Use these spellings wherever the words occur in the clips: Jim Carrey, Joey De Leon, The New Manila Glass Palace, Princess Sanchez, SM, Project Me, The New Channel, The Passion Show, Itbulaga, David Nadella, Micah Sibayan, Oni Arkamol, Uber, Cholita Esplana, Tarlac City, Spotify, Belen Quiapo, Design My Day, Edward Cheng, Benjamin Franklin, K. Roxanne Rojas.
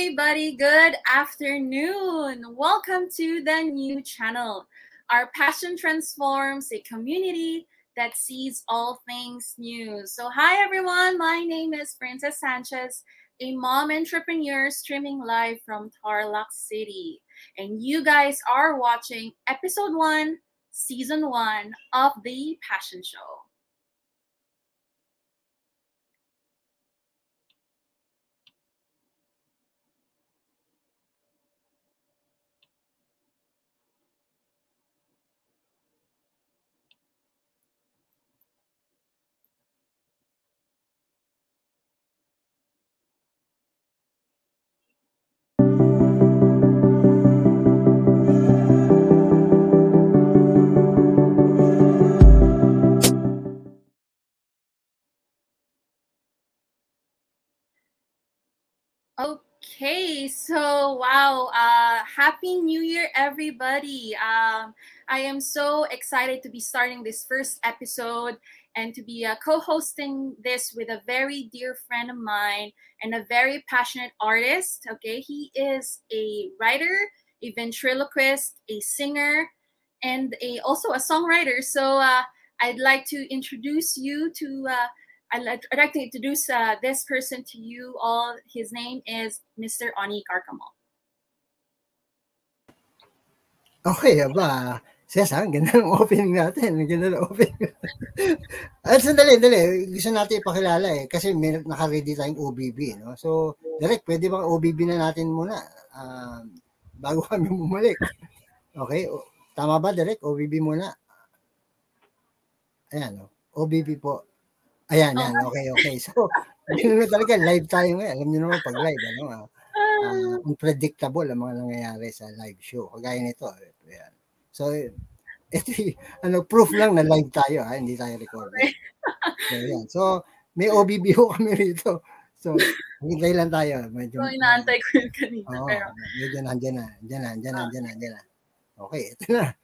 Everybody, good afternoon. Welcome to The New Channel. Our passion transforms a community that sees all things new. So hi everyone, my name is Princess Sanchez, a mom entrepreneur streaming live from Tarlac City. And you guys are watching episode 1, season 1 of The Passion Show. Okay, so wow, Happy New Year, everybody. I am so excited to be starting this first episode and to be co-hosting this with a very dear friend of mine and a very passionate artist, okay? He is a writer, a ventriloquist, a singer, and also a songwriter. So I'd like to introduce this person to you all. His name is Mr. Oni Arkamol. Okay, aba. Sesa, ang ganda ng opening natin. Ang ganda ng opening. At sandali. Gusto natin ipakilala kasi may naka-ready tayong OBB, no? So, direct, pwede bang OBB na natin muna bago kami bumalik? Okay, tama ba, direct? OBB muna. Ayan, no? OBB po. Ayan. Okay. So, yun na talaga, live tayo ngayon. Alam niyo naman pag live, unpredictable ang mga nangyayari sa live show. Kagaya nito. Ayan. So, ito, proof lang na live tayo, ha? Hindi tayo recorded. Okay. So, may OBB ho kami rito. So, hintay lang tayo. Medyo, inaantay ko yun kanina. Oo, pero... medyo nandiyan na. Okay, ito na.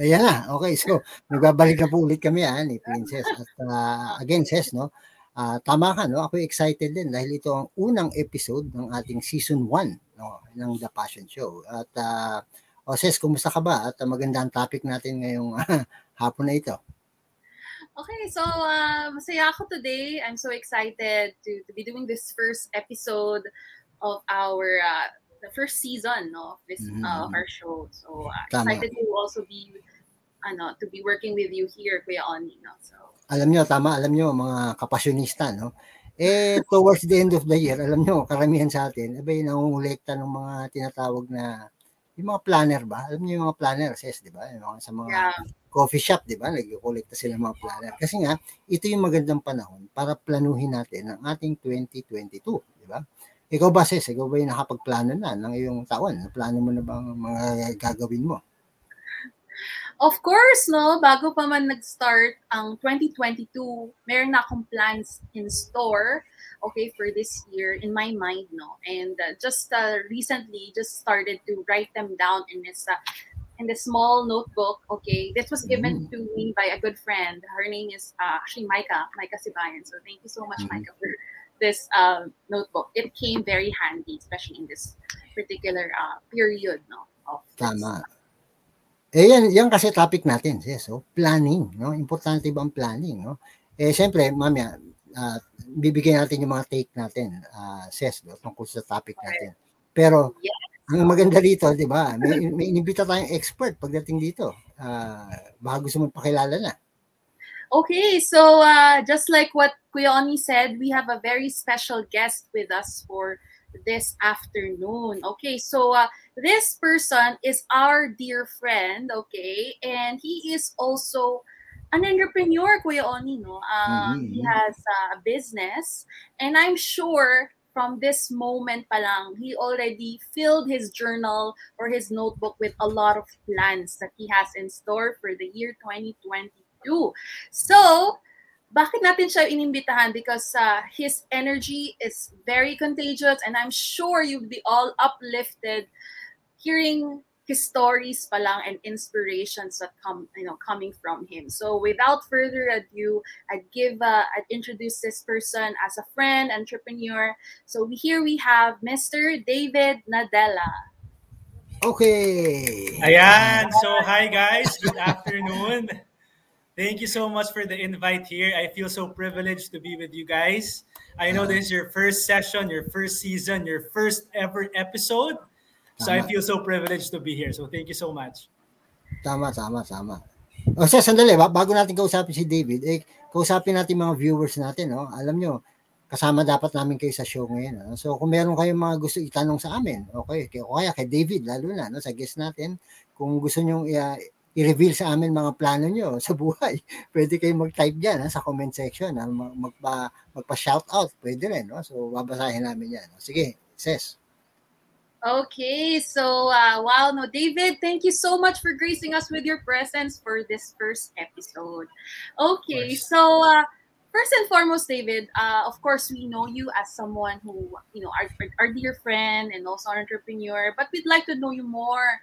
Ayan na. Okay, so nagbabalik na po ulit kami ni Princess. At again, Ses, no? Tama ka, no? Ako excited din dahil ito ang unang episode ng ating season 1, no? Ng The Passion Show. At, Ses, kumusta ka ba? At maganda ang topic natin ngayong hapon na ito. Okay, so masaya ako today. I'm so excited to be doing this first episode of our the first season of this our show. So excited to also be to be working with you here, Kuya Oni, no? So alam niyo mga kapasyonista, no? Towards the end of the year, alam niyo karamihan sa atin, nangungulekta ng mga tinatawag na yung mga planner ba? Alam niyo yung mga planner, sis, di ba? Sa mga coffee shop, di ba? Nag-collect sila ng mga planner. Kasi nga, ito yung magandang panahon para planuhin natin ang ating 2022, di ba? Ikaw ba, sis? Ikaw ba yung nakapagplano na ng iyong taon? Naplano mo na ba ang mga gagawin mo? Of course, no? Bago pa man nag-start ang 2022, meron na akong plans in store, okay, for this year in my mind, no? And just recently, just started to write them down in this small notebook, okay? This was given to me by a good friend. Her name is actually Micah Sibayan. So thank you so much, Micah, for this notebook. It came very handy, especially in this particular period, no? Of tama. Eh yan kasi topic natin, yes, so planning, no? Importante ba ang planning, no? Eh syempre, mamaya bibigyan natin yung mga take natin, ses, no? Tungkol sa topic natin. Pero ang maganda dito, 'di ba? May inibita tayong expert pagdating dito. Baka gusto mong pakilala na. Okay, so just like what Kuya Oni said, we have a very special guest with us for this afternoon. Okay, so this person is our dear friend, okay, and he is also an entrepreneur, Kuya Oni, no? He has a business, and I'm sure from this moment pa lang, he already filled his journal or his notebook with a lot of plans that he has in store for the year 2022. So, bakit natin siya inimbitahan? Because his energy is very contagious, and I'm sure you'll be all uplifted hearing his stories palang and inspirations that coming from him. So without further ado, I'd introduce this person as a friend, entrepreneur. So here we have Mr. David Nadella. Okay. Ayan. So hi guys. Good afternoon. Thank you so much for the invite here. I feel so privileged to be with you guys. I know this is your first session, your first season, your first ever episode. So I feel so privileged to be here. So thank you so much. Tama. O siya, sandali. Bago natin kausapin si David, kausapin natin mga viewers natin. No? Alam nyo, kasama dapat namin kayo sa show ngayon. No? So kung meron kayong mga gusto itanong sa amin, okay, kaya kay David, lalo na, no? Sa guest natin, kung gusto nyong i-reveal sa amin mga plano nyo sa buhay. Pwede kayong mag-type dyan sa comment section. Magpa-shoutout. Pwede rin. No? So, babasahin namin yan. Sige, sis. Okay. So, wow. No, David, thank you so much for gracing us with your presence for this first episode. Okay. So, first and foremost, David, of course, we know you as someone who, our dear friend and also an entrepreneur. But we'd like to know you more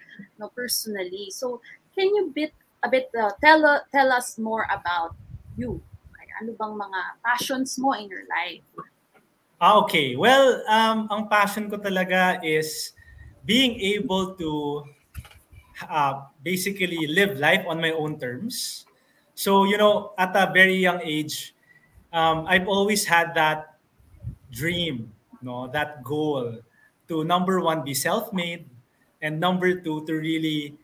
personally. So, can you tell us more about you? Ano bang mga passions mo in your life? Okay. Well, ang passion ko talaga is being able to basically live life on my own terms. So, at a very young age, I've always had that dream, that goal to, number one, be self-made, and number two, to really,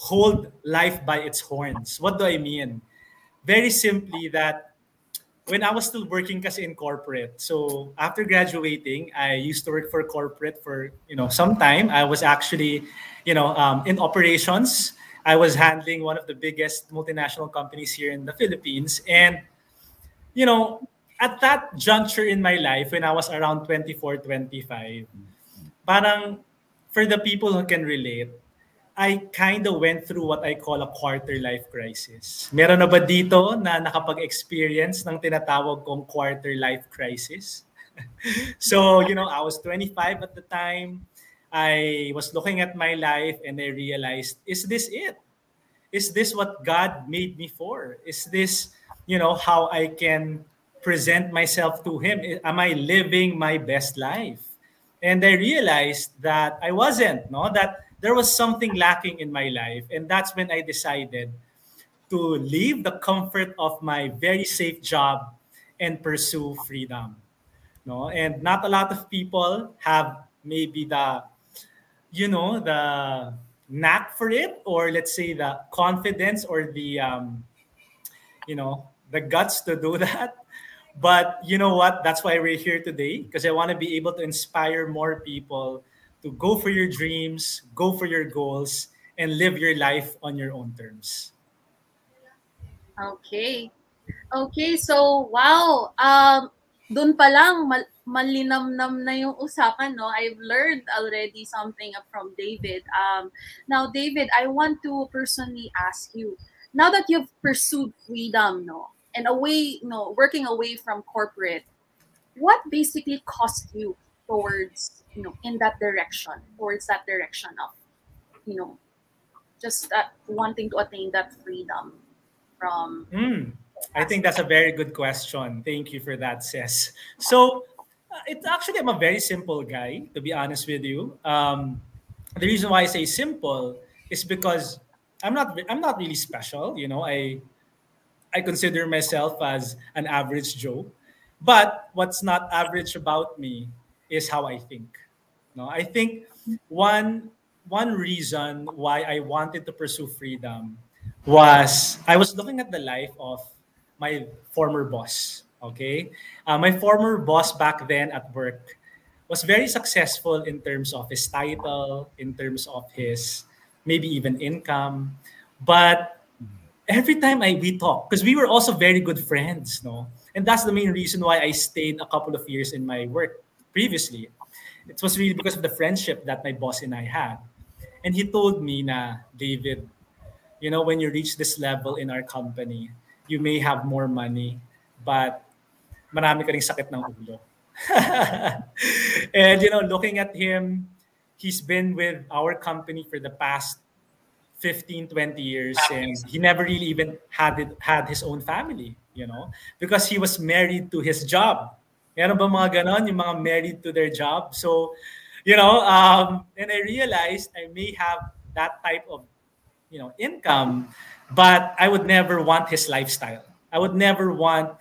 hold life by its horns. What do I mean? Very simply that when I was still working kasi in corporate, so after graduating, I used to work for corporate for, some time. I was actually, in operations. I was handling one of the biggest multinational companies here in the Philippines. And, at that juncture in my life, when I was around 24, 25, parang for the people who can relate, I kind of went through what I call a quarter-life crisis. Meron na ba dito na nakapag-experience ng tinatawag kong quarter-life crisis? So, I was 25 at the time. I was looking at my life and I realized, is this it? Is this what God made me for? Is this, how I can present myself to Him? Am I living my best life? And I realized that I wasn't, that there was something lacking in my life. And that's when I decided to leave the comfort of my very safe job and pursue freedom. And not a lot of people have maybe the, the knack for it, or let's say the confidence or the, the guts to do that. But you know what? That's why we're here today, because I want to be able to inspire more people to go for your dreams, go for your goals, and live your life on your own terms. Okay. Okay, so wow. Doon pa lang, malinamnam na yung usapan, no? I've learned already something from David. Now, David, I want to personally ask you, now that you've pursued freedom, no, and away, no, working away from corporate, what basically caused you towards, you know, in that direction, towards that direction of, you know, just that wanting to attain that freedom from... I think that's a very good question. Thank you for that, Ces. So, it's actually, I'm a very simple guy, to be honest with you. The reason why I say simple is because I'm not really special. You know, I consider myself as an average Joe. But what's not average about me is how I think. No, I think one reason why I wanted to pursue freedom was I was looking at the life of my former boss, okay? My former boss back then at work was very successful in terms of his title, in terms of his maybe even income. But every time we talk, because we were also very good friends, no? And that's the main reason why I stayed a couple of years in my work previously. It was really because of the friendship that my boss and I had. And he told me, na, David, you know, when you reach this level in our company, you may have more money, but marami ka ring sakit ng ulo. And, you know, looking at him, he's been with our company for the past 15, 20 years, and he never really even had his own family, you know, because he was married to his job. Meron ba mga ganon, yung mga married to their job? So, you know, and I realized I may have that type of, you know, income, but I would never want his lifestyle. I would never want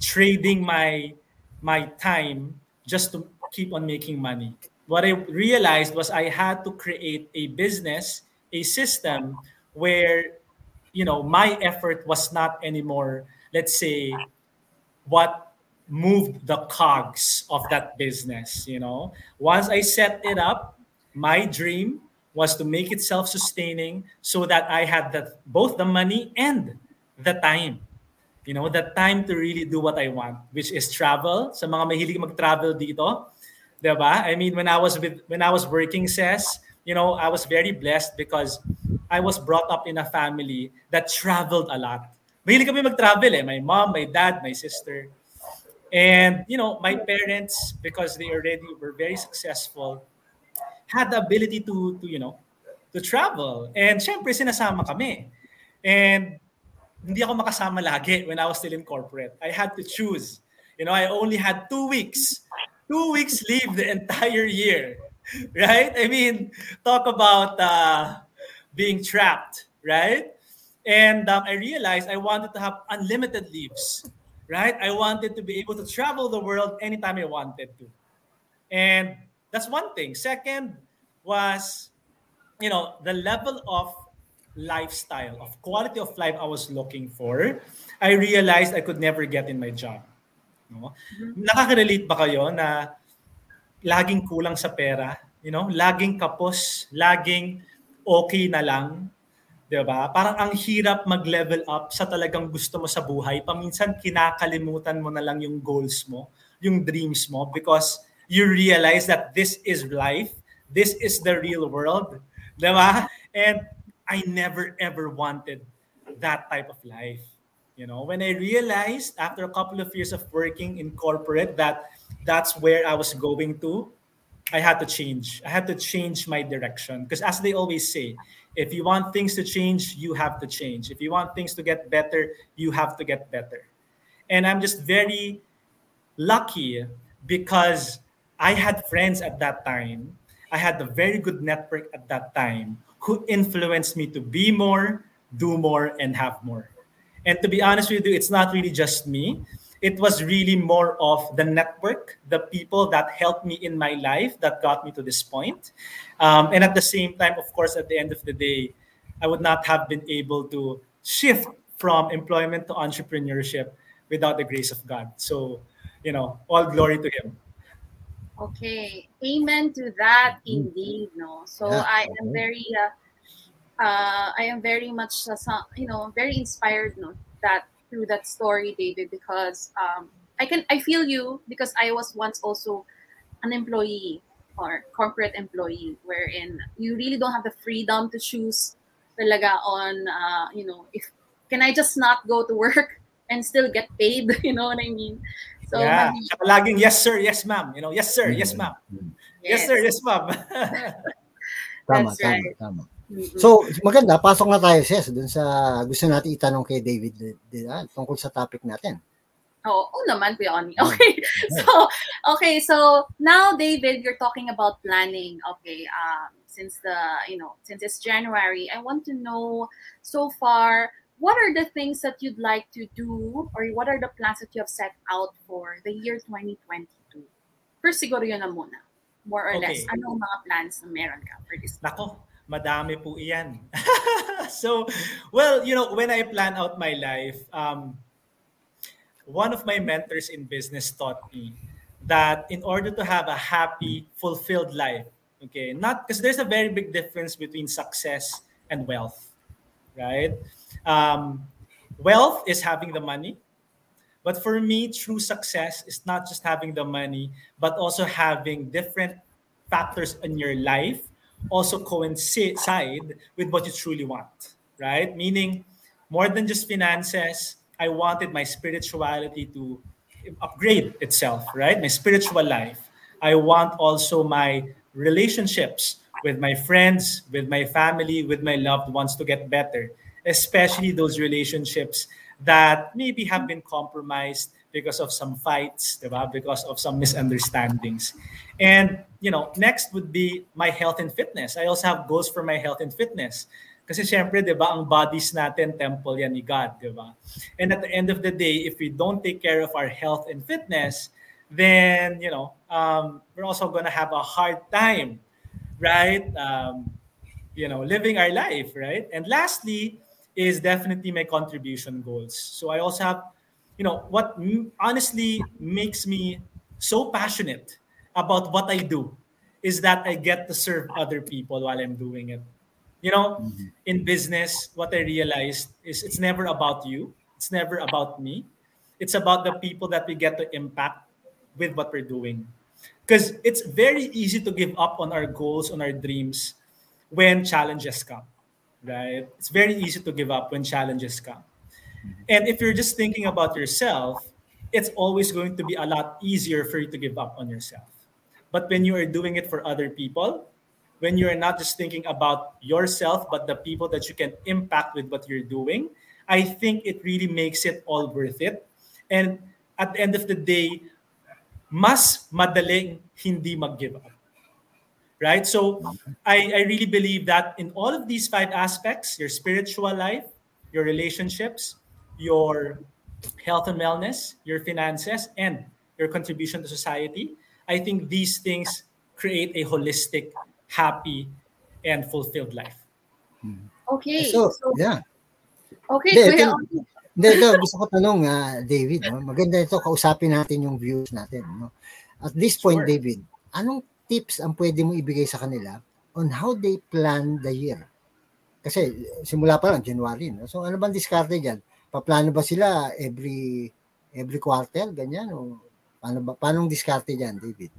trading my time just to keep on making money. What I realized was I had to create a business, a system where, you know, my effort was not anymore, let's say, what moved the cogs of that business, you know. Once I set it up, my dream was to make it self-sustaining so that I had both the money and the time. You know, the time to really do what I want, which is travel. Sa mga mahilig mag-travel dito, diba? I mean, when I was working, Ces, you know, I was very blessed because I was brought up in a family that traveled a lot. Mahilig kami mag-travel eh. My mom, my dad, my sister. And, you know, my parents, because they already were very successful, had the ability to you know, to travel. And syempre, sinasama kami. And hindi ako makasama lagi when I was still in corporate. I had to choose. You know, I only had 2 weeks. 2 weeks leave the entire year. Right? I mean, talk about being trapped. Right? And I realized I wanted to have unlimited leaves. Right? I wanted to be able to travel the world anytime I wanted to. And that's one thing. Second was, you know, the level of lifestyle, of quality of life I was looking for, I realized I could never get in my job. No? Nakaka-relate ba kayo na laging kulang sa pera? You know, laging kapos, laging okay na lang. Diba? Parang ang hirap mag-level up sa talagang gusto mo sa buhay. Paminsan kinakalimutan mo na lang yung goals mo, yung dreams mo, because you realize that this is life. This is the real world. Diba? And I never, ever wanted that type of life. You know, when I realized after a couple of years of working in corporate that that's where I was going to, I had to change. I had to change my direction. Because as they always say, if you want things to change, you have to change. If you want things to get better, you have to get better. And I'm just very lucky because I had friends at that time. I had a very good network at that time who influenced me to be more, do more, and have more. And to be honest with you, it's not really just me. It was really more of the network, the people that helped me in my life that got me to this point. And at the same time, of course, at the end of the day, I would not have been able to shift from employment to entrepreneurship without the grace of God. So, you know, all glory to Him. Okay, amen to that indeed. No, so yeah. I am very inspired. No, that through that story, David, because I feel you, because I was once also an employee or corporate employee, wherein you really don't have the freedom to choose, talaga on if can I just not go to work and still get paid? You know what I mean? So yeah, laging yes sir, yes ma'am. You know, yes sir, yes ma'am. Yes, yes sir, yes ma'am. Tama. Mm-hmm. So maganda, pasok na tayo dun sa gusto natin itanong kay David tungkol sa topic natin. Oh naman, Kuya Oni. Okay. So now, David, you're talking about planning. Okay. Since it's January, I want to know so far, what are the things that you'd like to do, or what are the plans that you have set out for the year 2022? First, siguro yun na muna. More or less, anong mga plans na meron ka for this? Nako, madami po iyan. So, well, when I plan out my life, one of my mentors in business taught me that in order to have a happy, fulfilled life, okay, not because there's a very big difference between success and wealth, right? Wealth is having the money, but for me, true success is not just having the money, but also having different factors in your life also coincide with what you truly want, right? Meaning, more than just finances, I wanted my spirituality to upgrade itself, right? My spiritual life. I want also my relationships with my friends, with my family, with my loved ones to get better, especially those relationships that maybe have been compromised because of some fights, diba? Because of some misunderstandings. And, next would be my health and fitness. I also have goals for my health and fitness. Kasi syempre, diba, ang bodies natin, temple yan ni God, diba? And at the end of the day, if we don't take care of our health and fitness, then, we're also gonna have a hard time, right? Living our life, right? And lastly is definitely my contribution goals. So I also have, what honestly makes me so passionate about what I do is that I get to serve other people while I'm doing it. In business, what I realized is it's never about you. It's never about me. It's about the people that we get to impact with what we're doing. Because it's very easy to give up on our goals, on our dreams when challenges come, right? It's very easy to give up when challenges come. And if you're just thinking about yourself, it's always going to be a lot easier for you to give up on yourself. But when you are doing it for other people, when you are not just thinking about yourself, but the people that you can impact with what you're doing, I think it really makes it all worth it. And at the end of the day, mas madaling hindi mag-give up. Right? So I really believe that in all of these 5 aspects, your spiritual life, your relationships, your health and wellness, your finances, and your contribution to society, I think these things create a holistic, happy, and fulfilled life. Okay. So yeah. Okay. Gusto ko tanong, David, maganda ito, kausapin natin yung views natin. No? At this point, sure. David, anong tips ang pwede mo ibigay sa kanila on how they plan the year? Kasi simula pa lang, January. No? So ano bang diskarte dyan? Paplano ba sila every quarter? Ganyan? O paano diskarte dyan, David?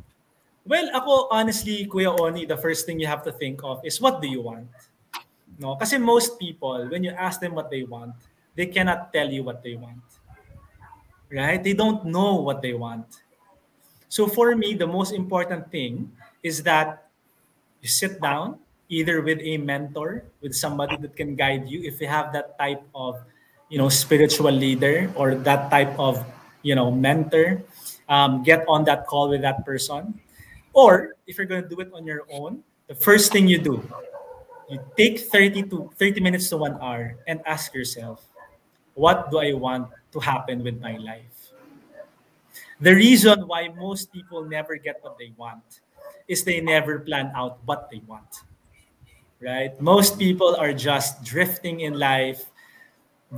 Well, ako, honestly, Kuya Oni, the first thing you have to think of is what do you want? No? Kasi most people, when you ask them what they want, they cannot tell you what they want. Right? They don't know what they want. So for me, the most important thing is that you sit down, either with a mentor, with somebody that can guide you, if you have that type of, spiritual leader or that type of, mentor, get on that call with that person. Or if you're going to do it on your own, the first thing you do, you take 30 minutes to 1 hour and ask yourself, what do I want to happen with my life? The reason why most people never get what they want is they never plan out what they want, right? Most people are just drifting in life,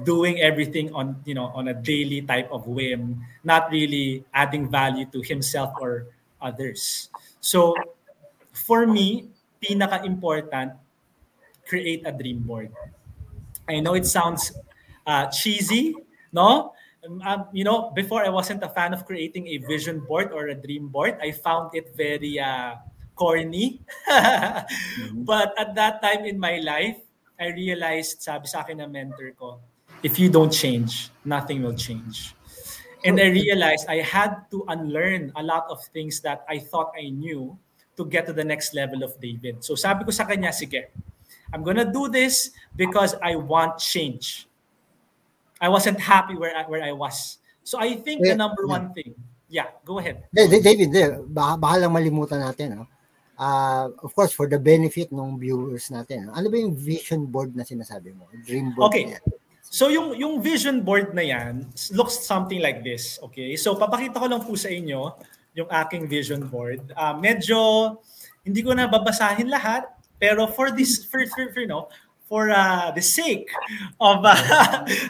doing everything on, on a daily type of whim, not really adding value to himself or others. So, for me, pinaka-important, create a dream board. I know it sounds cheesy, no? You know, before I wasn't a fan of creating a vision board or a dream board. I found it very corny. Mm-hmm. But at that time in my life, I realized, sabi sa akin na mentor ko, if you don't change, nothing will change. And I realized I had to unlearn a lot of things that I thought I knew to get to the next level of David. So sabi ko sa kanya, sige, I'm gonna do this because I want change. I wasn't happy where I was. So I think the number one thing, go ahead. David, baka lang malimutan natin. Of course, for the benefit ng viewers natin. Ano ba yung vision board na sinasabi mo? Dream board. Okay. So yung vision board na yan looks something like this. Okay? So papakita ko lang po sa inyo yung aking vision board. Medyo hindi ko na babasahin lahat, pero for this for you know, for the sake of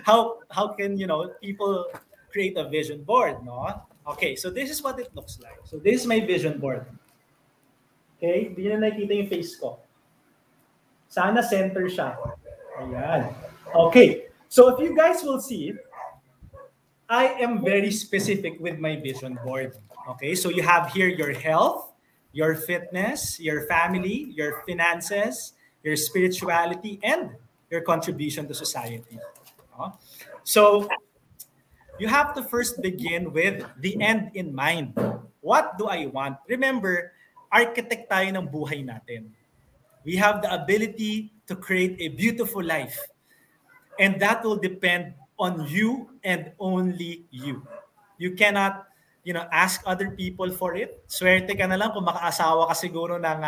how can, you know, people create a vision board, no? Okay, so this is what it looks like. So this is my vision board. Okay? Hindi na nakikita yung face ko. Sana center siya. Ayan. Okay. So if you guys will see, I am very specific with my vision board. Okay, so you have here your health, your fitness, your family, your finances, your spirituality, and your contribution to society. So you have to first begin with the end in mind. What do I want? Remember, architect tayo ng buhay natin. We have the ability to create a beautiful life. And that will depend on you and only you. You cannot, you know, ask other people for it. Swerte ka na lang kung makaasawa ka siguro ng,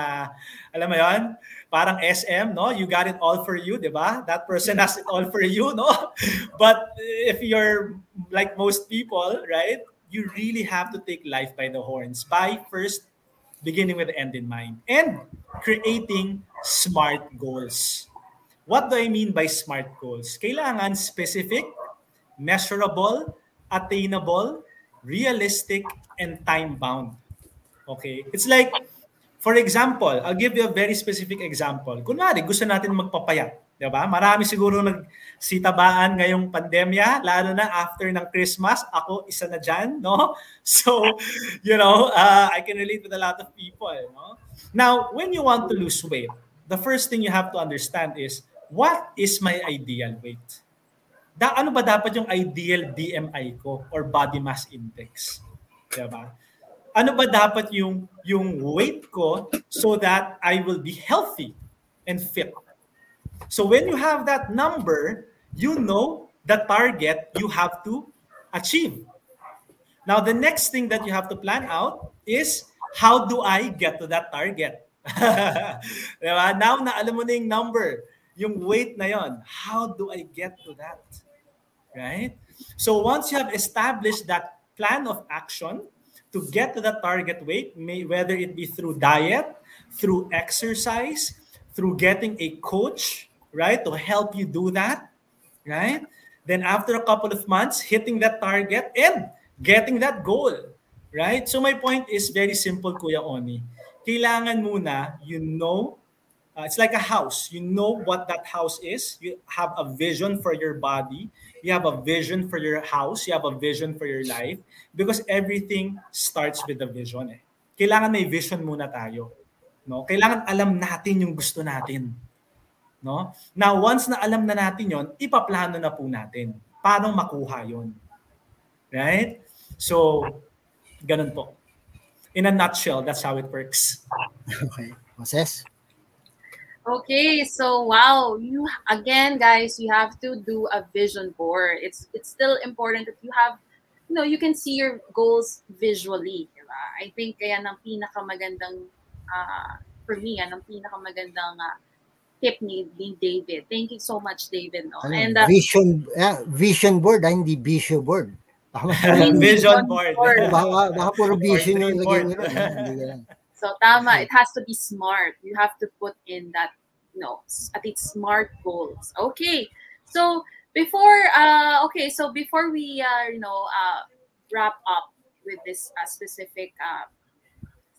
alam mo yun, parang SM, no? You got it all for you, di ba? That person has it all for you, no? But if you're like most people, right? You really have to take life by the horns by first beginning with the end in mind and creating smart goals. What do I mean by SMART goals? Kailangan specific, measurable, attainable, realistic, and time-bound. Okay? It's like, for example, I'll give you a very specific example. Kunwari, gusto natin magpapayat. Diba? Marami siguro nagsitabaan ngayong pandemya, lalo na after ng Christmas. Ako, isa na dyan, no? So, you know, I can relate with a lot of people, no? Now, when you want to lose weight, the first thing you have to understand is, what is my ideal weight? Ano ba dapat yung ideal BMI ko or body mass index? Diba? Ano ba dapat yung weight ko so that I will be healthy and fit? So when you have that number, you know the target you have to achieve. Now, the next thing that you have to plan out is, how do I get to that target? Diba? Now na alam mo na yung number, yung weight na yon, how do I get to that? Right? So once you have established that plan of action to get to that target weight, whether it be through diet, through exercise, through getting a coach, right, to help you do that, right? Then after a couple of months, hitting that target and getting that goal, right? So my point is very simple, Kuya Oni. Kailangan muna, you know, it's like a house. You know what that house is. You have a vision for your body. You have a vision for your house. You have a vision for your life. Because everything starts with a vision. Eh. Kailangan may vision muna tayo. No? Kailangan alam natin yung gusto natin. No? Now, once na alam na natin yon, ipaplano na po natin. Paano makuha yon? Right? So, ganun po. In a nutshell, that's how it works. Okay. Moses? Okay, so wow, you again, guys, you have to do a vision board. It's still important that you have, you know, you can see your goals visually. Diba? I think kaya ng pinakamagandang, for me, yan ang pinakamagandang tip ni David. Thank you so much, David. No? And vision board, hindi vision board. Vision board. Baka puro vision yung lagyan nyo. So tama, it has to be smart. You have to put in that, you know, at least smart goals. Okay. So before we wrap up with this specific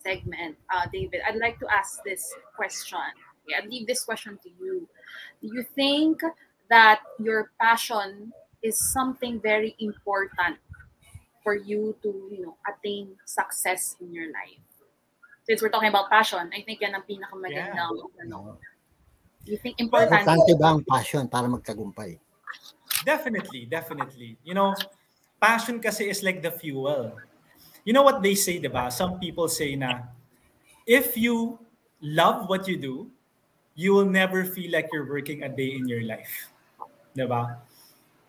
segment, David, I'd like to ask this question. Yeah, I'd leave this question to you. Do you think that your passion is something very important for you to, you know, attain success in your life? Since we're talking about passion, I think yan ang pinakamagandang you think important. Importante ba ang passion para magtagumpay? Definitely. You know, passion kasi is like the fuel. You know what they say, diba? Some people say na, if you love what you do, you will never feel like you're working a day in your life. Diba?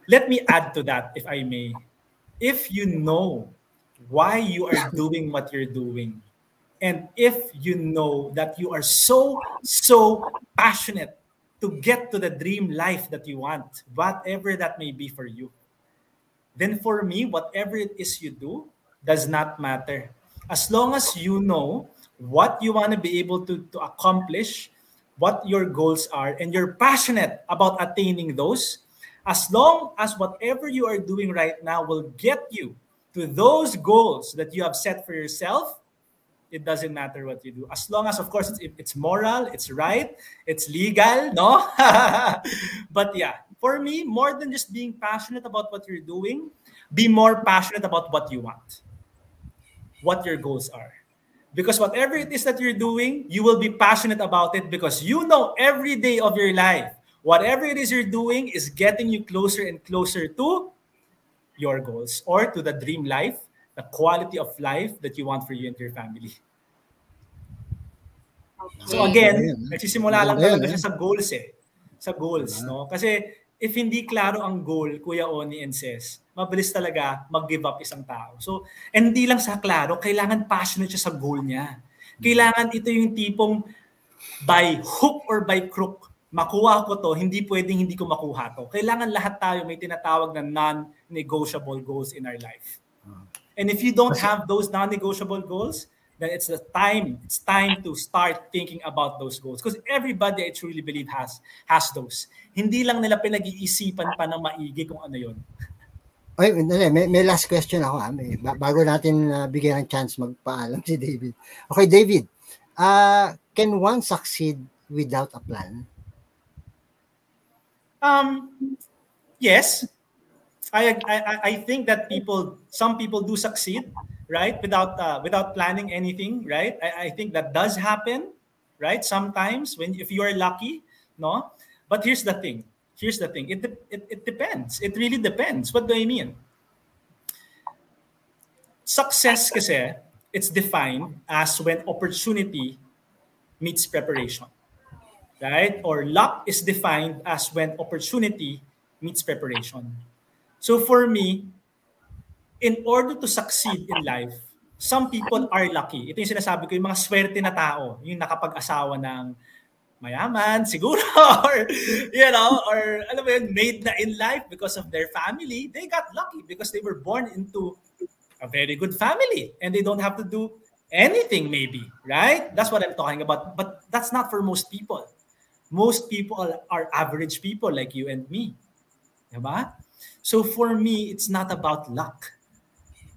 Let me add to that, if I may. If you know why you are doing what you're doing, and if you know that you are so passionate to get to the dream life that you want, whatever that may be for you, then for me, whatever it is you do does not matter. As long as you know what you want to be able to accomplish, what your goals are, and you're passionate about attaining those, as long as whatever you are doing right now will get you to those goals that you have set for yourself, it doesn't matter what you do. As long as, of course, it's moral, it's right, it's legal, no? But yeah, for me, more than just being passionate about what you're doing, be more passionate about what you want, what your goals are. Because whatever it is that you're doing, you will be passionate about it because you know every day of your life, whatever it is you're doing is getting you closer and closer to your goals or to the dream life, the quality of life that you want for you and your family. Okay. So again, nagsisimula lang talaga siya sa goals eh. Sa goals, no? Kasi if hindi klaro ang goal, Kuya Oni and Ses, mabilis talaga mag-give up isang tao. So, and hindi lang sa klaro, kailangan passionate siya sa goal niya. Kailangan ito yung tipong by hook or by crook, makuha ko to, hindi pwedeng hindi ko makuha to. Kailangan lahat tayo may tinatawag na non-negotiable goals in our life. And if you don't have those non-negotiable goals, then it's the time. It's time to start thinking about those goals. Because everybody, I truly believe, has those. Hindi lang nila pinag-iisipan pa ng maigi kung ano yun. Ay, may last question ako. Bago natin bigyan ng chance magpaalam si David. Okay, David. Can one succeed without a plan? Yes, I think that some people do succeed, right? Without planning anything, right? I think that does happen, right? Sometimes if you are lucky, no. But here's the thing. It depends. It really depends. What do I mean? Success kasi, it's defined as when opportunity meets preparation. Right? Or luck is defined as when opportunity meets preparation. So for me, in order to succeed in life, some people are lucky. Ito yung sinasabi ko, yung mga swerte na tao, yung nakapag-asawa ng mayaman, siguro, or, you know, or alam mo yun, made na in life because of their family. They got lucky because they were born into a very good family and they don't have to do anything maybe, right? That's what I'm talking about. But that's not for most people. Most people are average people like you and me. Diba? So for me, it's not about luck,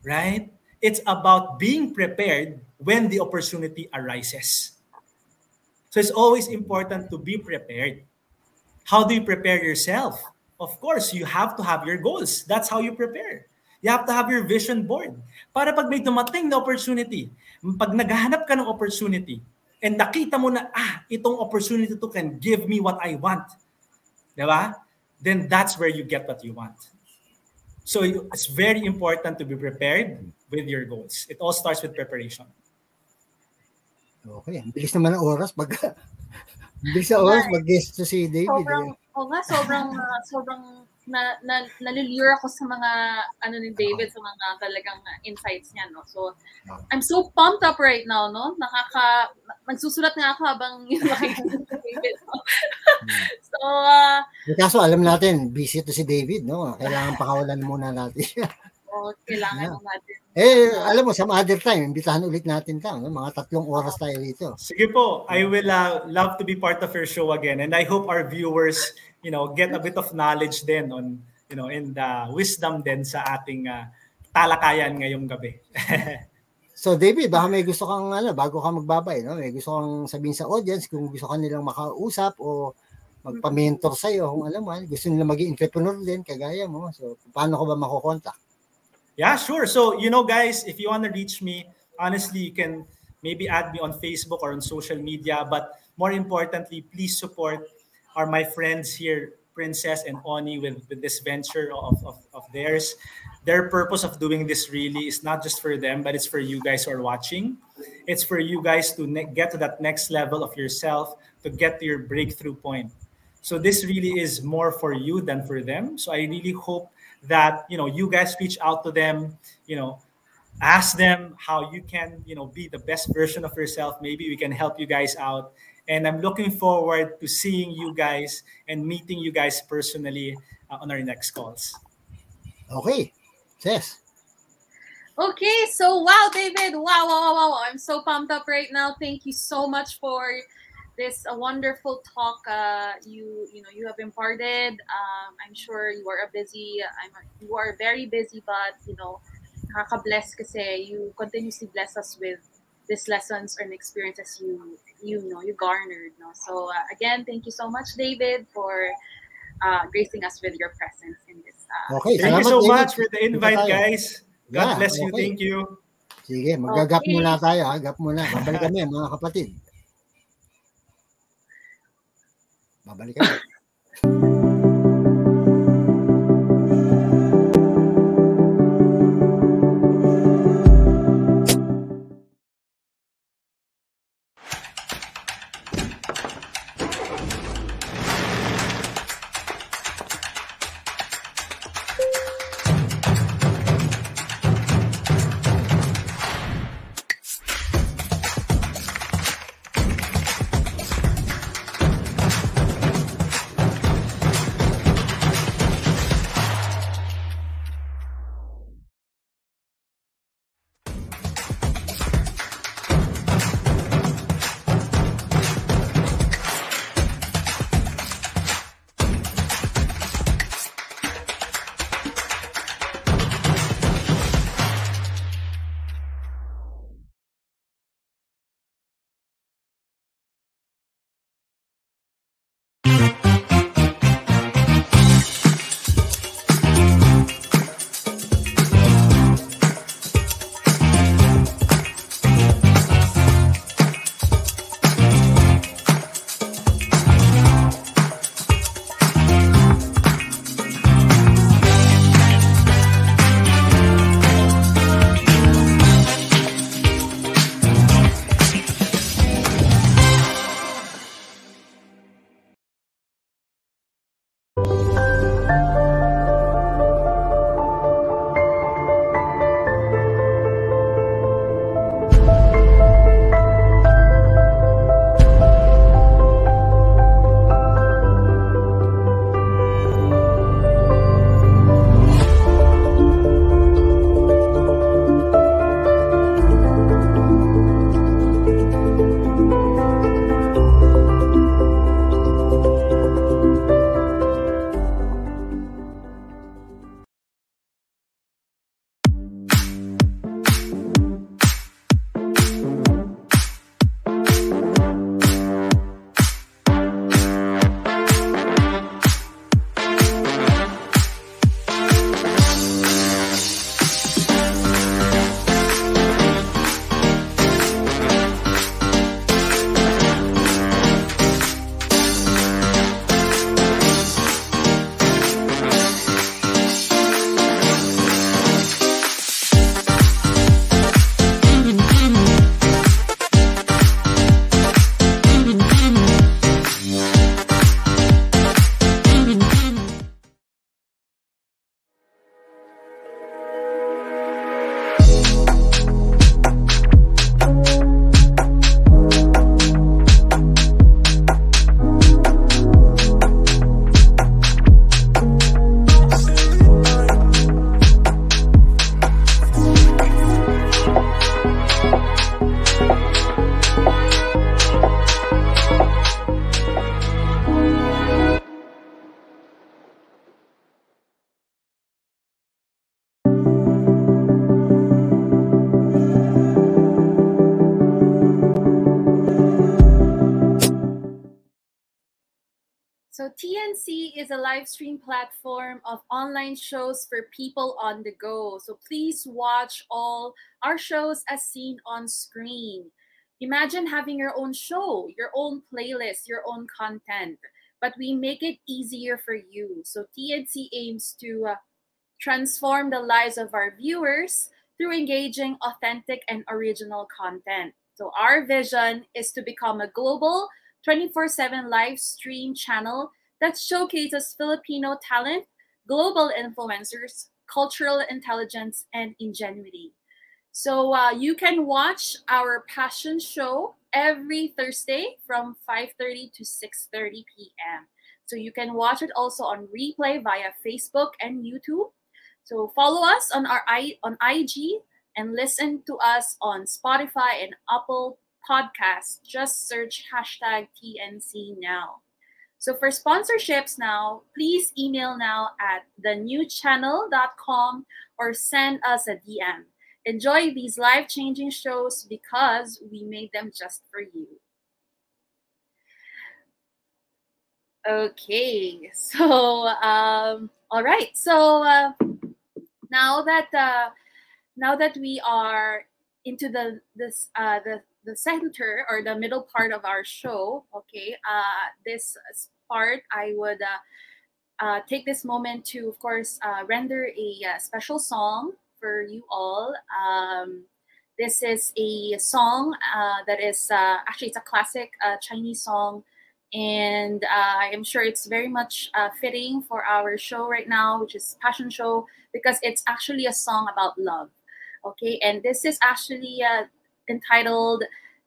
right? It's about being prepared when the opportunity arises. So it's always important to be prepared. How do you prepare yourself? Of course, you have to have your goals. That's how you prepare. You have to have your vision board. Para pag may dumating na opportunity, pag naghahanap ka ng opportunity, and nakita mo na, itong opportunity to can give me what I want. Diba? Then that's where you get what you want. So it's very important to be prepared with your goals. It all starts with preparation. Okay. Ang bilis naman ng oras. Bilis na oras, to si David. Sobrang nalilure ako sa mga ni David, sa mga talagang insights niya, no? So I'm so pumped up right now, no? Nagsusulat nga ako habang David. No? So kaso alam natin busy to si David, no? Kailangan pakawalan muna natin siya. Kailangan natin. Alam mo, some other time, imbitahan ulit natin ka, no? Mga 3 oras tayo dito. Sige po, I will love to be part of your show again, and I hope our viewers, you know, get a bit of knowledge then on, you know, and wisdom then sa ating talakayan ngayong gabi. So David, baka may gusto kang bago ka magbabay, no? May gusto kang sabihin sa audience kung gusto ka nilang makausap o magpa-mentor sa iyo, kung alam mo, gusto nila maging entrepreneur din kagaya mo. So paano ko ba makokontak? Yeah, sure. So, you know, guys, if you want to reach me, honestly, you can maybe add me on Facebook or on social media, but more importantly, please support my friends here, Princess and Oni, with this venture of theirs. Their purpose of doing this really is not just for them, but it's for you guys who are watching. It's for you guys to get to that next level of yourself, to get to your breakthrough point. So this really is more for you than for them. So I really hope that, you know, you guys reach out to them, you know, ask them how you can, you know, be the best version of yourself. Maybe we can help you guys out. And I'm looking forward to seeing you guys and meeting you guys personally on our next calls. Okay. Yes. Okay. So, wow, David. Wow. I'm so pumped up right now. Thank you so much for this wonderful talk you have imparted. I'm sure you are you are very busy, but, you know, nakaka-bless kasi you continuously bless us with these lessons and experiences you garnered. No? So again, thank you so much, David, for gracing us with your presence in this. Okay, thank you so much, David, for the invite, guys. God bless you. Thank you. Sige, mag-gap muna tayo. Gap muna. Babalik kami, mga kapatid. Babalik kami. So TNC is a live stream platform of online shows for people on the go. So please watch all our shows as seen on screen. Imagine having your own show, your own playlist, your own content, but we make it easier for you. So TNC aims to transform the lives of our viewers through engaging, authentic, and original content. So our vision is to become a global 24/7 live stream channel that showcases Filipino talent, global influencers, cultural intelligence, and ingenuity. So you can watch our Passion Show every Thursday from 5:30 to 6:30 p.m. So you can watch it also on replay via Facebook and YouTube. So follow us on our IG and listen to us on Spotify and Apple Podcasts. Just search #TNC now. So for sponsorships now, please email now at thenewchannel.com or send us a DM. Enjoy these life-changing shows because we made them just for you. Okay, so all right. So now that we are into the center or the middle part of our show, okay, this part I would take this moment to, of course, render a special song for you all. This is a song that is actually, it's a classic Chinese song, and I am sure it's very much fitting for our show right now, which is Passion Show, because it's actually a song about love. Okay, and this is actually entitled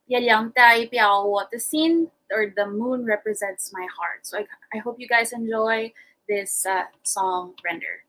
"Ye Liang Dai Biao Wo De Xin," or "The Moon Represents My Heart." So I hope you guys enjoy this song render.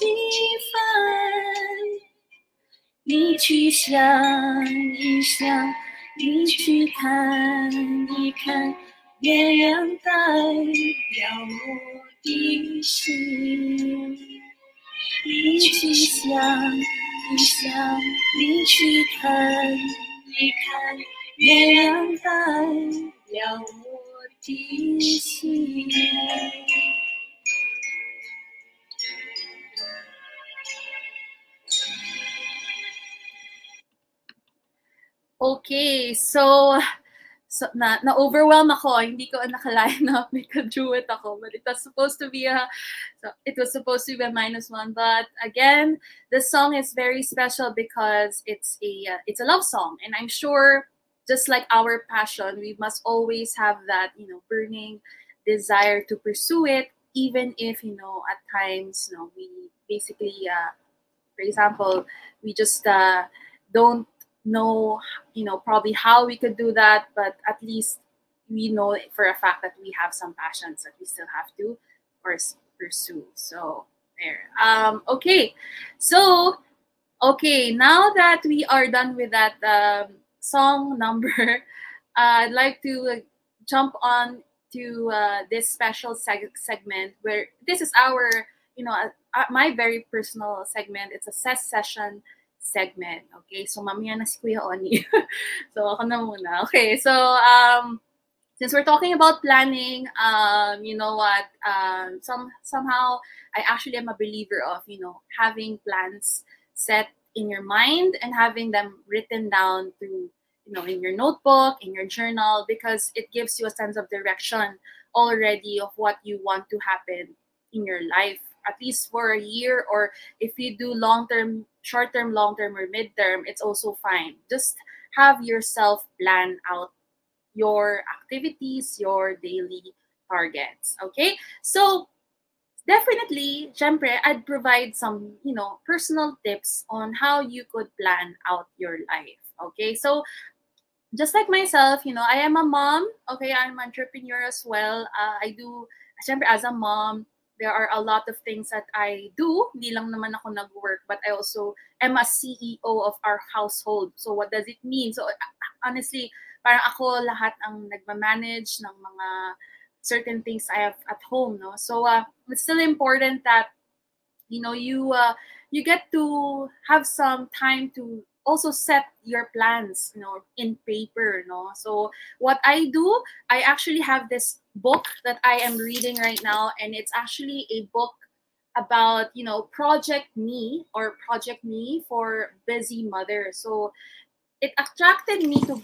你去看一看，别人代表我的心。你去看一看，别人代表我的心。Okay, so na-overwhelm ako. Hindi ko nakalain na may kaduet ako. But it was supposed to be a -1. But again, the song is very special because it's a love song, and I'm sure just like our passion, we must always have that burning desire to pursue it, even if at times we basically, for example, we just don't know probably how we could do that, but at least we know for a fact that we have some passions that we still have to pursue. So there. Okay, now that we are done with that song number, I'd like to jump on to this special segment where this is our my very personal segment. It's a session segment. Okay, so mamaya na si Kuya Oni. So ako na muna. Okay, so since we're talking about planning, somehow I actually am a believer of, having plans set in your mind and having them written down through, in your notebook, in your journal, because it gives you a sense of direction already of what you want to happen in your life, at least for a year, or if you do long-term, short-term, long-term, or mid-term, it's also fine. Just have yourself plan out your activities, your daily targets, okay? So, definitely, syempre, I'd provide some, personal tips on how you could plan out your life, okay? So, just like myself, I am a mom, okay? I'm an entrepreneur as well. I do, syempre, as a mom, there are a lot of things that I do. Hindi lang naman ako nag-work, but I also am a CEO of our household. So what does it mean? So honestly, parang ako lahat ang nagmamanage ng mga certain things I have at home, no? So it's still important that you get to have some time to also set your plans, in paper, no? So what I do, I actually have this book that I am reading right now, and it's actually a book about Project Me for busy mothers. So it attracted me to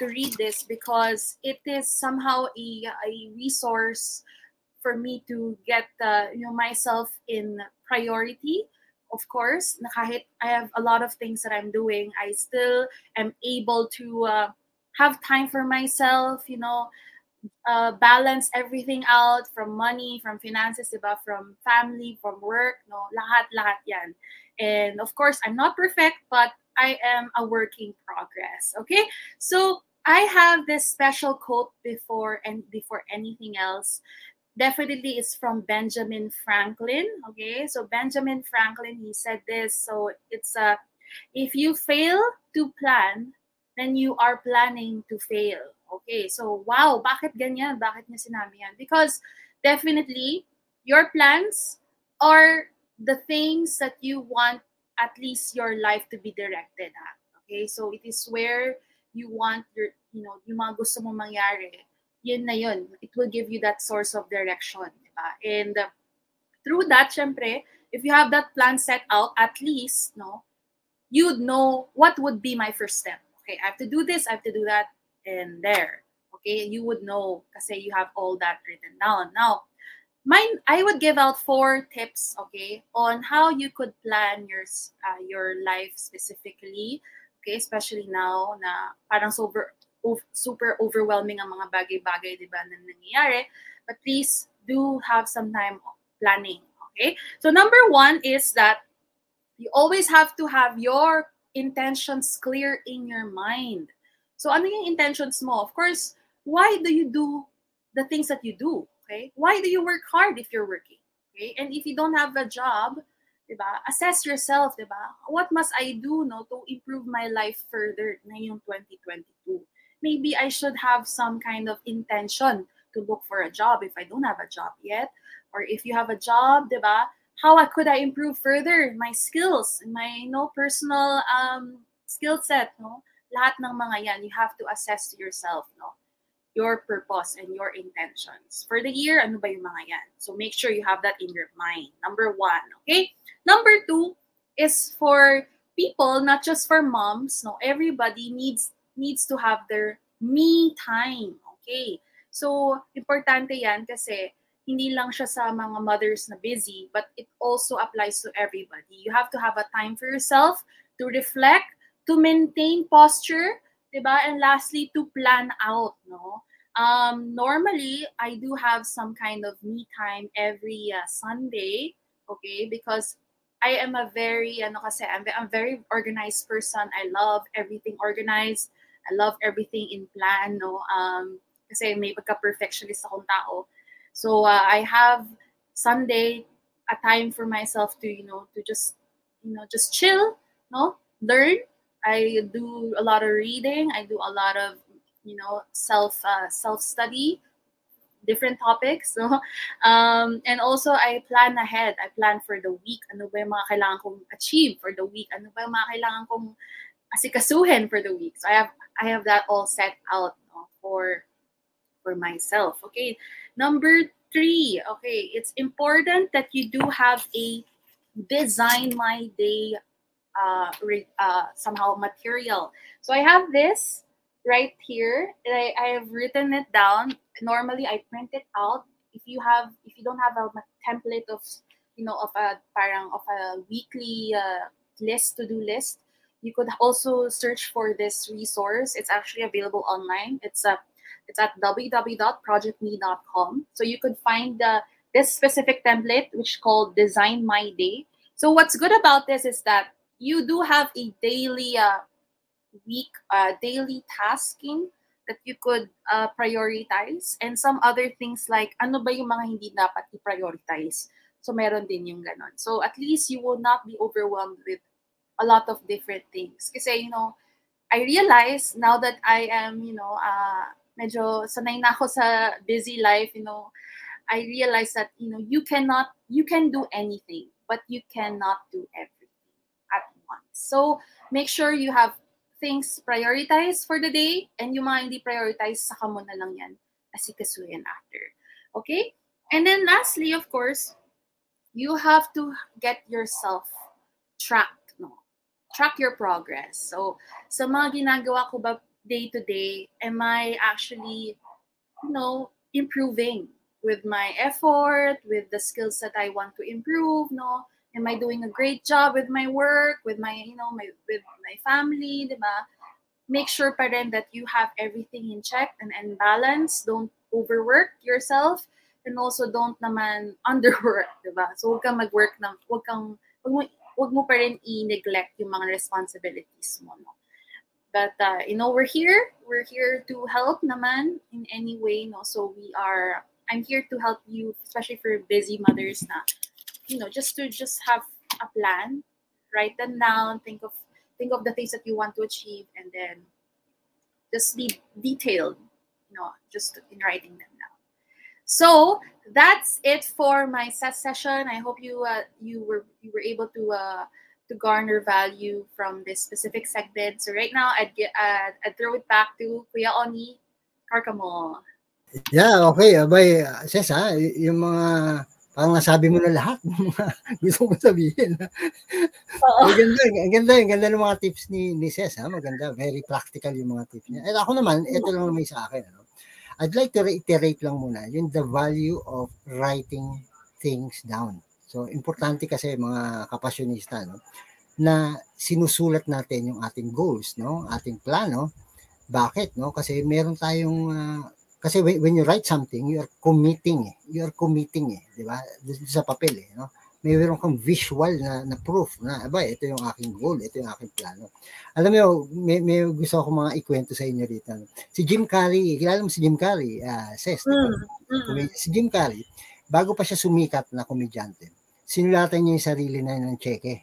read this because it is somehow a resource for me to get myself in priority. Of course, kahit I have a lot of things that I'm doing, I still am able to have time for myself, balance everything out, from money, from finances, diba? From family, from work, no? Lahat yan. And of course, I'm not perfect, but I am a work in progress, okay? So I have this special quote before anything else. Definitely, it's from Benjamin Franklin, okay? So Benjamin Franklin, he said this. So it's, if you fail to plan, then you are planning to fail. Okay, so wow, bakit ganyan? Bakit niya sinabi yan? Because definitely, your plans are the things that you want at least your life to be directed at. Okay, so it is where you want your, yung mga gusto mong mangyari, yun na yun. It will give you that source of direction, diba? And through that, syempre, if you have that plan set out, at least, you'd know what would be my first step. Okay, I have to do this, I have to do that, and there. Okay, you would know kasi you have all that written down. Now, I would give out 4 tips, okay, on how you could plan your life specifically. Okay, especially now na parang super overwhelming ang mga bagay-bagay, diba, na nangyayari. But please do have some time planning, okay? So number 1 is that you always have to have your intentions clear in your mind. So ano yung intentions mo? Of course, why do you do the things that you do? Okay? Why do you work hard if you're working? Okay? And if you don't have a job, Diba? Assess yourself, diba? What must I do to improve my life further ngayong 2022? Maybe I should have some kind of intention to look for a job if I don't have a job yet. Or if you have a job, diba? How could I improve further my skills, my personal skill set? No? Lahat ng mga yan, you have to assess to yourself, your purpose and your intentions. For the year, ano ba yung mga yan? So make sure you have that in your mind. Number 1, okay? Number 2 is for people, not just for moms. No, everybody needs to have their me time, okay? So, importante yan kasi hindi lang siya sa mga mothers na busy, but it also applies to everybody. You have to have a time for yourself to reflect, to maintain posture, diba? And lastly, to plan out, Normally, I do have some kind of me time every Sunday, okay? Because I am a very, I'm a very organized person. I love everything organized. I love everything in plan, kasi may pagka-perfectionist akong tao. So, I have Sunday a time for myself to, to just chill, learn. I do a lot of reading. I do a lot of, self-study, different topics. So, and also, I plan ahead. I plan for the week. Ano ba yung mga kailangan kong achieve for the week? Ano ba yung mga kailangan kong asikasuhin for the week? So, I have that all set out for myself. Okay. Number 3. Okay. It's important that you do have a Design My Day somehow material. So I have this right here. I have written it down. Normally I print it out. If you don't have a template of a weekly to-do list, you could also search for this resource. It's actually available online. It's at www.projectme.com. So you could find this specific template which is called Design My Day. So what's good about this is that you do have a daily daily tasking that you could prioritize, and some other things like ano ba yung mga hindi dapat i-prioritize. So meron din yung ganon. So at least you will not be overwhelmed with a lot of different things. Kasi I realize now that I am medyo sanay na ako sa busy life. I realize that you can do anything, but you cannot do everything. So, make sure you have things prioritized for the day, and yung mga hindi prioritized, saka mo na lang yan asikasuhin after. Okay? And then lastly, of course, you have to get yourself tracked. Track your progress. So, sa mga ginagawa ko ba day to day, am I actually, improving with my effort, with the skills that I want to improve, Am I doing a great job with my work, with my, with my family, diba? Make sure pa rin that you have everything in check and balance. Don't overwork yourself, and also don't naman underwork, diba? So wag mo pa rin i-neglect yung mga responsibilities mo, But we're here to help naman in any way, So I'm here to help you, especially for busy mothers na. Just have a plan, write them down, think of the things that you want to achieve, and then just be detailed, just in writing them down. So that's it for my session. I hope you were able to garner value from this specific segment. So right now I'd throw it back to Kuya Oni Arkamol. Yeah, okay, abay Sesa, yung mga parang nasabi mo na lahat ng mga gusto kong sabihin. Ang ganda ng mga tips ni Ces, maganda, very practical yung mga tips niya. At ako naman, ito lang may sa akin. I'd like to reiterate lang muna yung the value of writing things down. So, importante kasi mga kapasyonista, na sinusulat natin yung ating goals, ating plano. Bakit? Kasi meron tayong... Kasi when you write something, you are committing, di ba? Sa papel, Mayroon kang visual na proof na, ito yung aking goal, ito yung aking plano. Alam mo, may gusto ako mga ikwento sa inyo dito. Si Jim Carrey, kilala mo si Jim Carrey? Ses, si Jim Carrey, bago pa siya sumikat na komedyante, sinulatan niya yung sarili na ng cheque.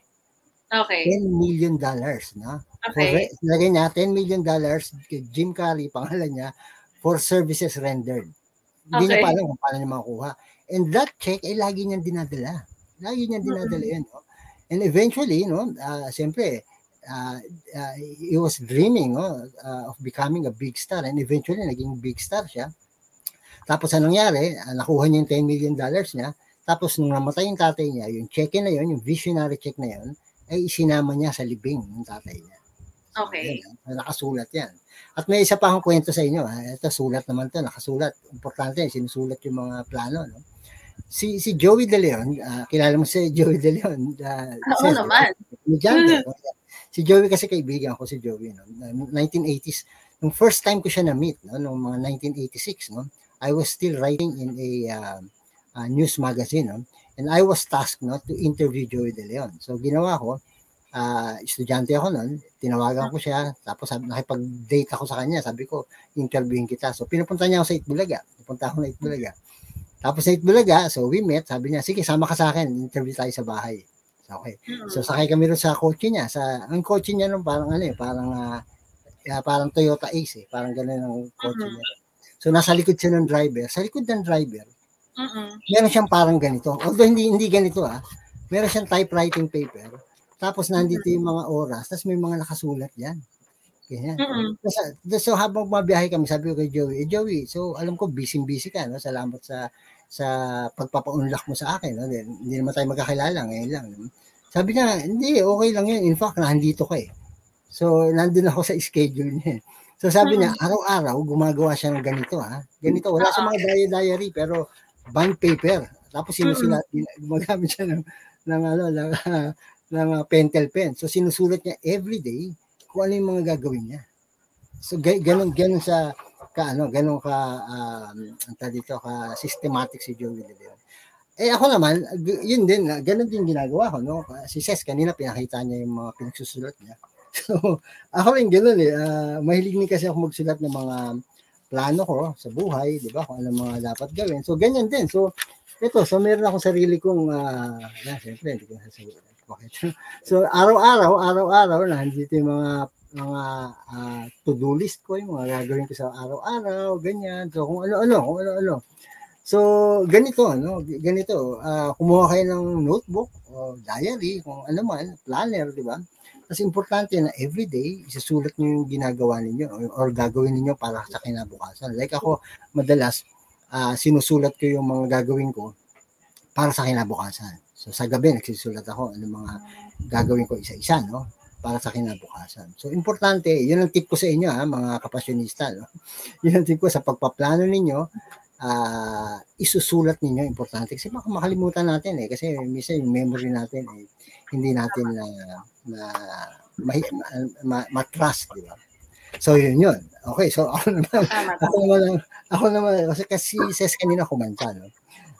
Okay. $10 million, no? Okay. Lagay niya, $10 million, Jim Carrey, pangalan niya, for services rendered. Hindi niya pa alam kung paano niya makukuha. And that check, ay lagi niyang dinadala. Lagi niyang dinadala yun, no? And eventually, no, siyempre, he was dreaming of becoming a big star. And eventually, naging big star siya. Tapos anong nangyari? Nakuha niya yung $10 million niya. Tapos nung namatay yung tatay niya, yung check na yun, yung visionary check na yun, ay isinama niya sa libing yung tatay niya. Okay. Yan, nakasulat yan. At may isa pa akong kwento sa inyo. Ha? Ito, sulat naman ito. Nakasulat. Importante yan. Sinusulat yung mga plano. No? Si Joey De Leon, kilala mo si Joey De Leon? Oo naman. Si Joey kasi kaibigan ko si Joey. No? 1980s. Nung first time ko siya na-meet, no? Nung mga 1986, no? I was still writing in a news magazine. No? And I was tasked to interview Joey De Leon. So ginawa ko, estudyante ako noon, tinawagan ko siya, tapos nakipag-date ako sa kanya, sabi ko, interviewin kita. So pinupunta niya ako sa Itbulaga, pupunta ako na Itbulaga. Tapos sa Itbulaga, so we met, sabi niya, sige, sama ka sa akin, interview tayo sa bahay. So, okay. So sakay kami rin sa kotse niya, ang kotse niya noon parang parang Toyota Ace, parang gano'n ang kotse niya. So nasa likod siya ng driver, meron siyang parang ganito, although hindi ganito meron siyang typewriting paper. Tapos nandito yung mga oras, tapos may mga nakasulat yan. Ganyan. So habang mabiyahe kami, sabi ko kay Joey, so alam ko busy ka, no? Salamat sa pagpapaunlak mo sa akin. No? Hindi naman tayo magkakilala, ngayon lang. No? Sabi niya, hindi, okay lang yan. In fact, nandito ka eh. So nandun ako sa schedule niya. So sabi niya, araw-araw gumagawa siya ng ganito. Ganito, wala sa mga diary, pero bond paper. Tapos sinusulat, gumagamit siya ng pentel pen. So, sinusulat niya everyday kung ano yung mga gagawin niya. So, ganun ka systematic si Joey De Leon. Eh, ako naman, yun din, ganun din ginagawa ko, no? Si Ses, kanina pinakita niya yung mga pinagsusulat niya. So, ako rin ganun eh. Mahilig din kasi ako magsulat ng mga plano ko sa buhay, di ba? Kung ano mga dapat gawin. So, ganyan din. So, meron akong sarili kong, siyempre, hindi ko nasasagot. Okay. So, araw-araw nandito yung mga to-do list ko, yung mga gagawin ko sa araw-araw, ganyan. So, kung ano-ano. So, ganito, no? Kumuha kayo ng notebook o diary, kung ano man, planner, di ba? Kasi importante na everyday, isasulat nyo yung ginagawa ninyo or gagawin ninyo para sa kinabukasan. Like ako, madalas, sinusulat ko yung mga gagawin ko para sa kinabukasan. So, sa gabi, nagsisulat ako ng mga gagawin ko isa-isa, no? Para sa kinabukasan. So, importante, yun ang tip ko sa inyo, mga kapasyonista, no? Yun ang tip ko sa pagpaplano ninyo, isusulat ninyo, importante. Kasi baka makalimutan natin, eh. Kasi minsan yung memory natin, eh, hindi natin na-trust, di ba? So, yun. Okay, so, ako naman, kasi Ses kanina kumanta, no?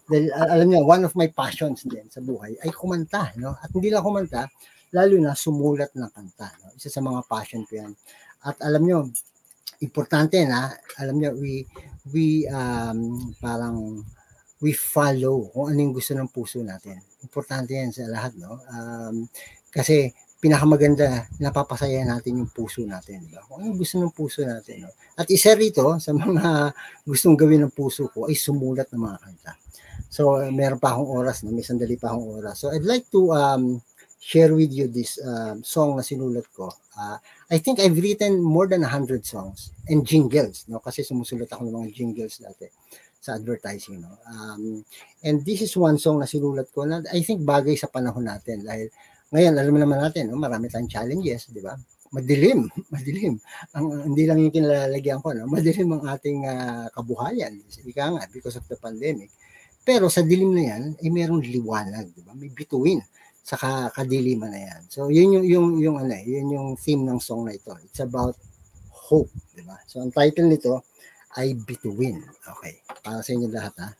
Dahil, alam niyo, one of my passions din sa buhay ay kumanta, no? At hindi lang kumanta, lalo na sumulat ng kanta, no? Isa sa mga passion ko yan. At alam niyo, importante na, alam niyo, we follow kung ano yung gusto ng puso natin. Importante yan sa lahat, no? Kasi pinakamaganda, napapasaya natin yung puso natin, diba? Kung ano yung gusto ng puso natin, no? At isa rito sa mga gustong gawin ng puso ko ay sumulat ng mga kanta. So, meron pa akong oras, no? May sandali pa akong oras. So, I'd like to share with you this song na sinulat ko. I think I've written more than 100 songs and jingles, no? Kasi sumusulat ako ng mga jingles dati sa advertising, no? And this is one song na sinulat ko na I think bagay sa panahon natin. Dahil ngayon, alam naman natin, no? Marami tayong challenges, di ba? Madilim. Hindi lang yung kinalalagyan ko, no? Madilim ang ating kabuhayan. Ika nga, because of the pandemic. Pero sa dilim na yan, ay merong liwanag, di ba? May bituin sa kadiliman na yan. So, yun yung theme ng song na ito. It's about hope, di ba? So, ang title nito ay Bituin. Okay. Para sa inyo lahat, ha?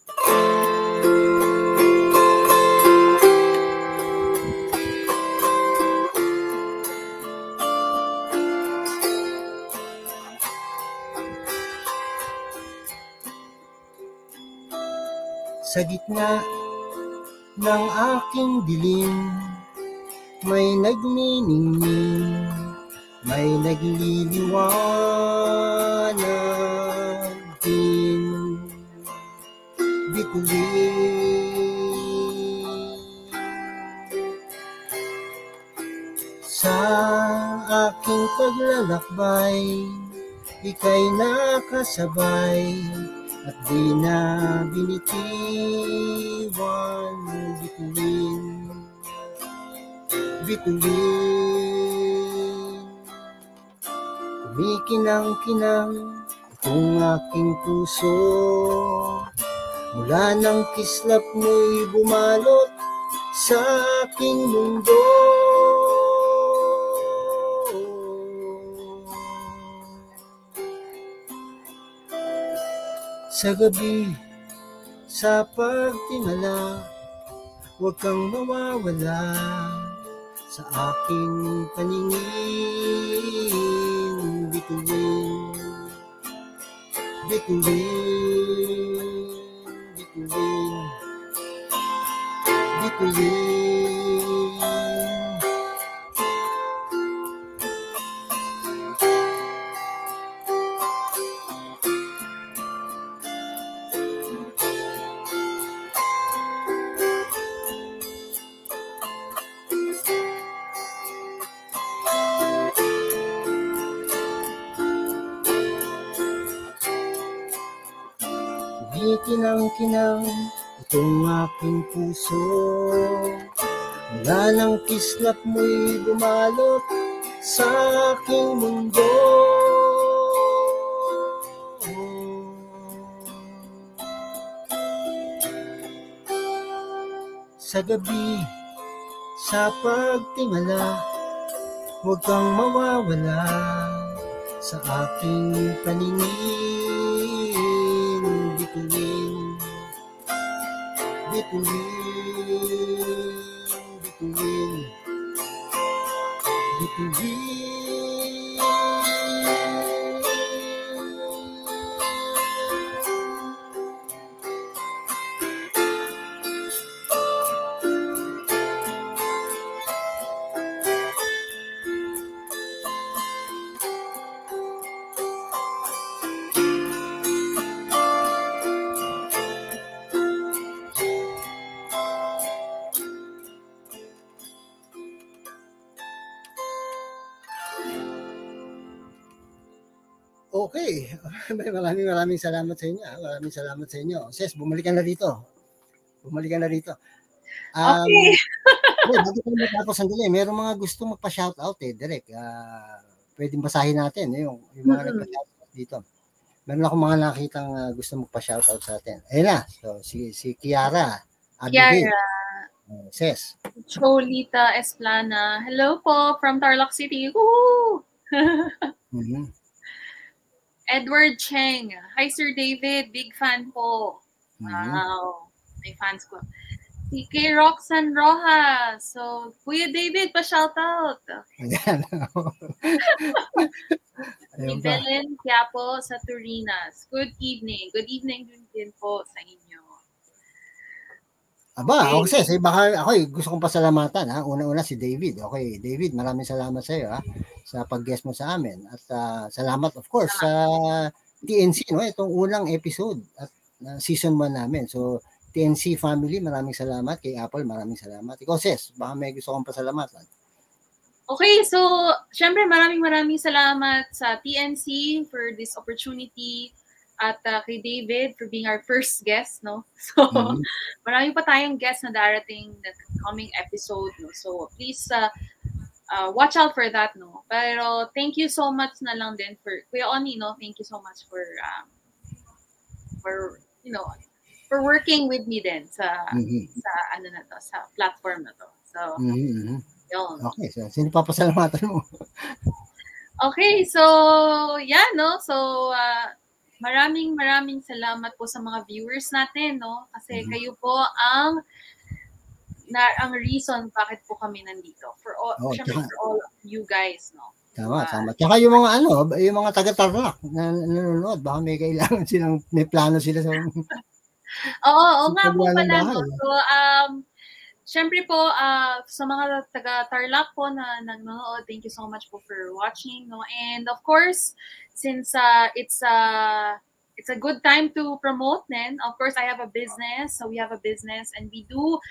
Sa gitna ng aking dilim. May nagniningning, may nagliliwanag din. Bituin sa aking paglalakbay, ika'y nakasabay at di na binitiwan. Bituin, bituin, kumikinang-kinang itong aking puso. Mula ng kislap mo'y bumalot sa aking mundo. Sa gabi, sa pagtingala, huwag kang mawawala sa aking paningin. Bituin, bituin, bituin, bituin. Kinang-kinang itong aking puso. Mula ng kislap mo'y bumalot sa aking mundo. Sa gabi, sa pagtingala, huwag kang mawawala sa aking paningin. Bituin, bituin, bituin, bituin. Okay, maraming salamat sa inyo. Maraming salamat sa inyo. Ses, bumalikan na dito. Okay. Bago ko matapos sandali, merong mga gusto magpa-shoutout eh, direct. Pwedeng basahin natin yung mga nagpa-shoutout dito. Meron akong mga nakitang gusto magpa-shoutout sa atin. Ayun na, so, si Kiara. Kiara. Ses. Cholita Esplana. Hello po, from Tarlac City. Woo! Mm-hmm. Edward Cheng. Hi, Sir David. Big fan po. Wow. May fans ko. Si K. Roxanne Rojas. So, Kuya David, pa-shoutout. Ayan. Si Belen Quiapo sa Turinas. Good evening. Good evening din po sa inyo. Aba, okay. Sis, baka ako gusto kong pasalamatan ha. Una-una si David. Okay, David, maraming salamat sa iyo ha sa pag-guest mo sa amin at salamat of course sa TNC no, itong unang episode at season 1 namin. So, TNC family, maraming salamat kay Apple, maraming salamat. Ikaw sis, baka may gusto kong pasalamatan. Okay, so syempre maraming salamat sa TNC for this opportunity. At kay David for being our first guest, no? So, marami pa tayong guests na darating na coming episode, no? So, please watch out for that, no? Pero, thank you so much na lang din for, Kuya Oni, no? Thank you so much for working with me din sa platform na to. So, yun. Okay, so, sino papasalamatan mo? Okay, so, yeah, no? So, maraming salamat po sa mga viewers natin, no? Kasi kayo po ang reason bakit po kami nandito. For all of you guys, no? Tama. Tsaka yung mga taga-Tarlac na nanonood, baka may kailangan silang, may plano sila sa... Oo nga po pala. So, Siyempre po, sa mga taga-Tarlac po na nanonood, thank you so much po for watching. No? And of course, since it's a good time to promote then. Of course, I have a business. So we have a business and we do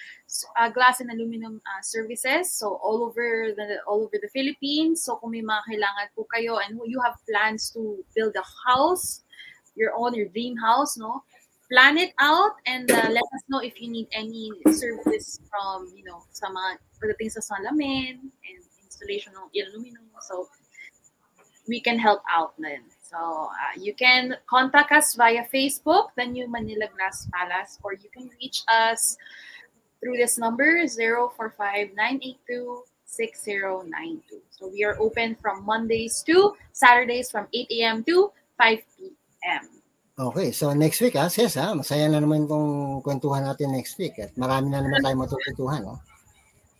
glass and aluminum services. So all over the Philippines. So kung may mga kailangan po kayo and you have plans to build a house, your dream house, no? Plan it out and let us know if you need any service from, you know, sa mga pagdating sa salamin and installation ng aluminum. So we can help out then. So you can contact us via Facebook, The New Manila Glass Palace, or you can reach us through this number, 045-982-6092. So we are open from Mondays to Saturdays from 8 a.m. to 5 p.m. Okay, so next week, Ces, masaya na naman itong kwentuhan natin next week at marami na naman tayong matututuhan. Oh.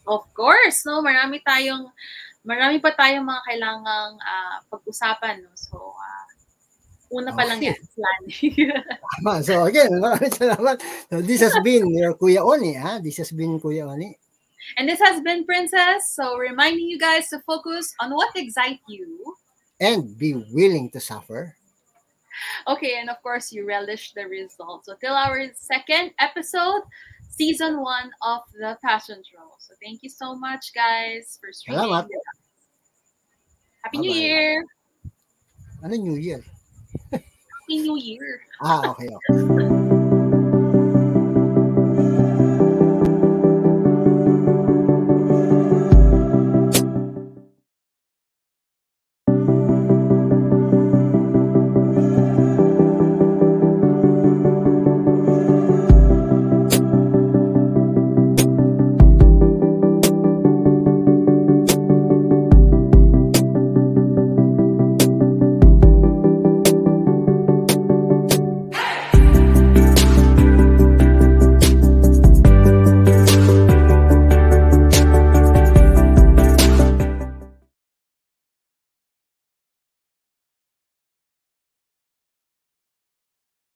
Of course, no, marami pa tayong mga kailangang pag-usapan. No? So, una pa lang yan, planning. So again, maraming salamat. So, this has been your Kuya Oni. This has been Kuya Oni. And this has been Princess. So reminding you guys to focus on what excites you. And be willing to suffer. Okay, and of course, you relish the results. So till our second episode, season 1 of The Passion Show. So thank you so much, guys, for streaming. Salamat. Happy New Year! Ano New Year? Happy New Year. Okay.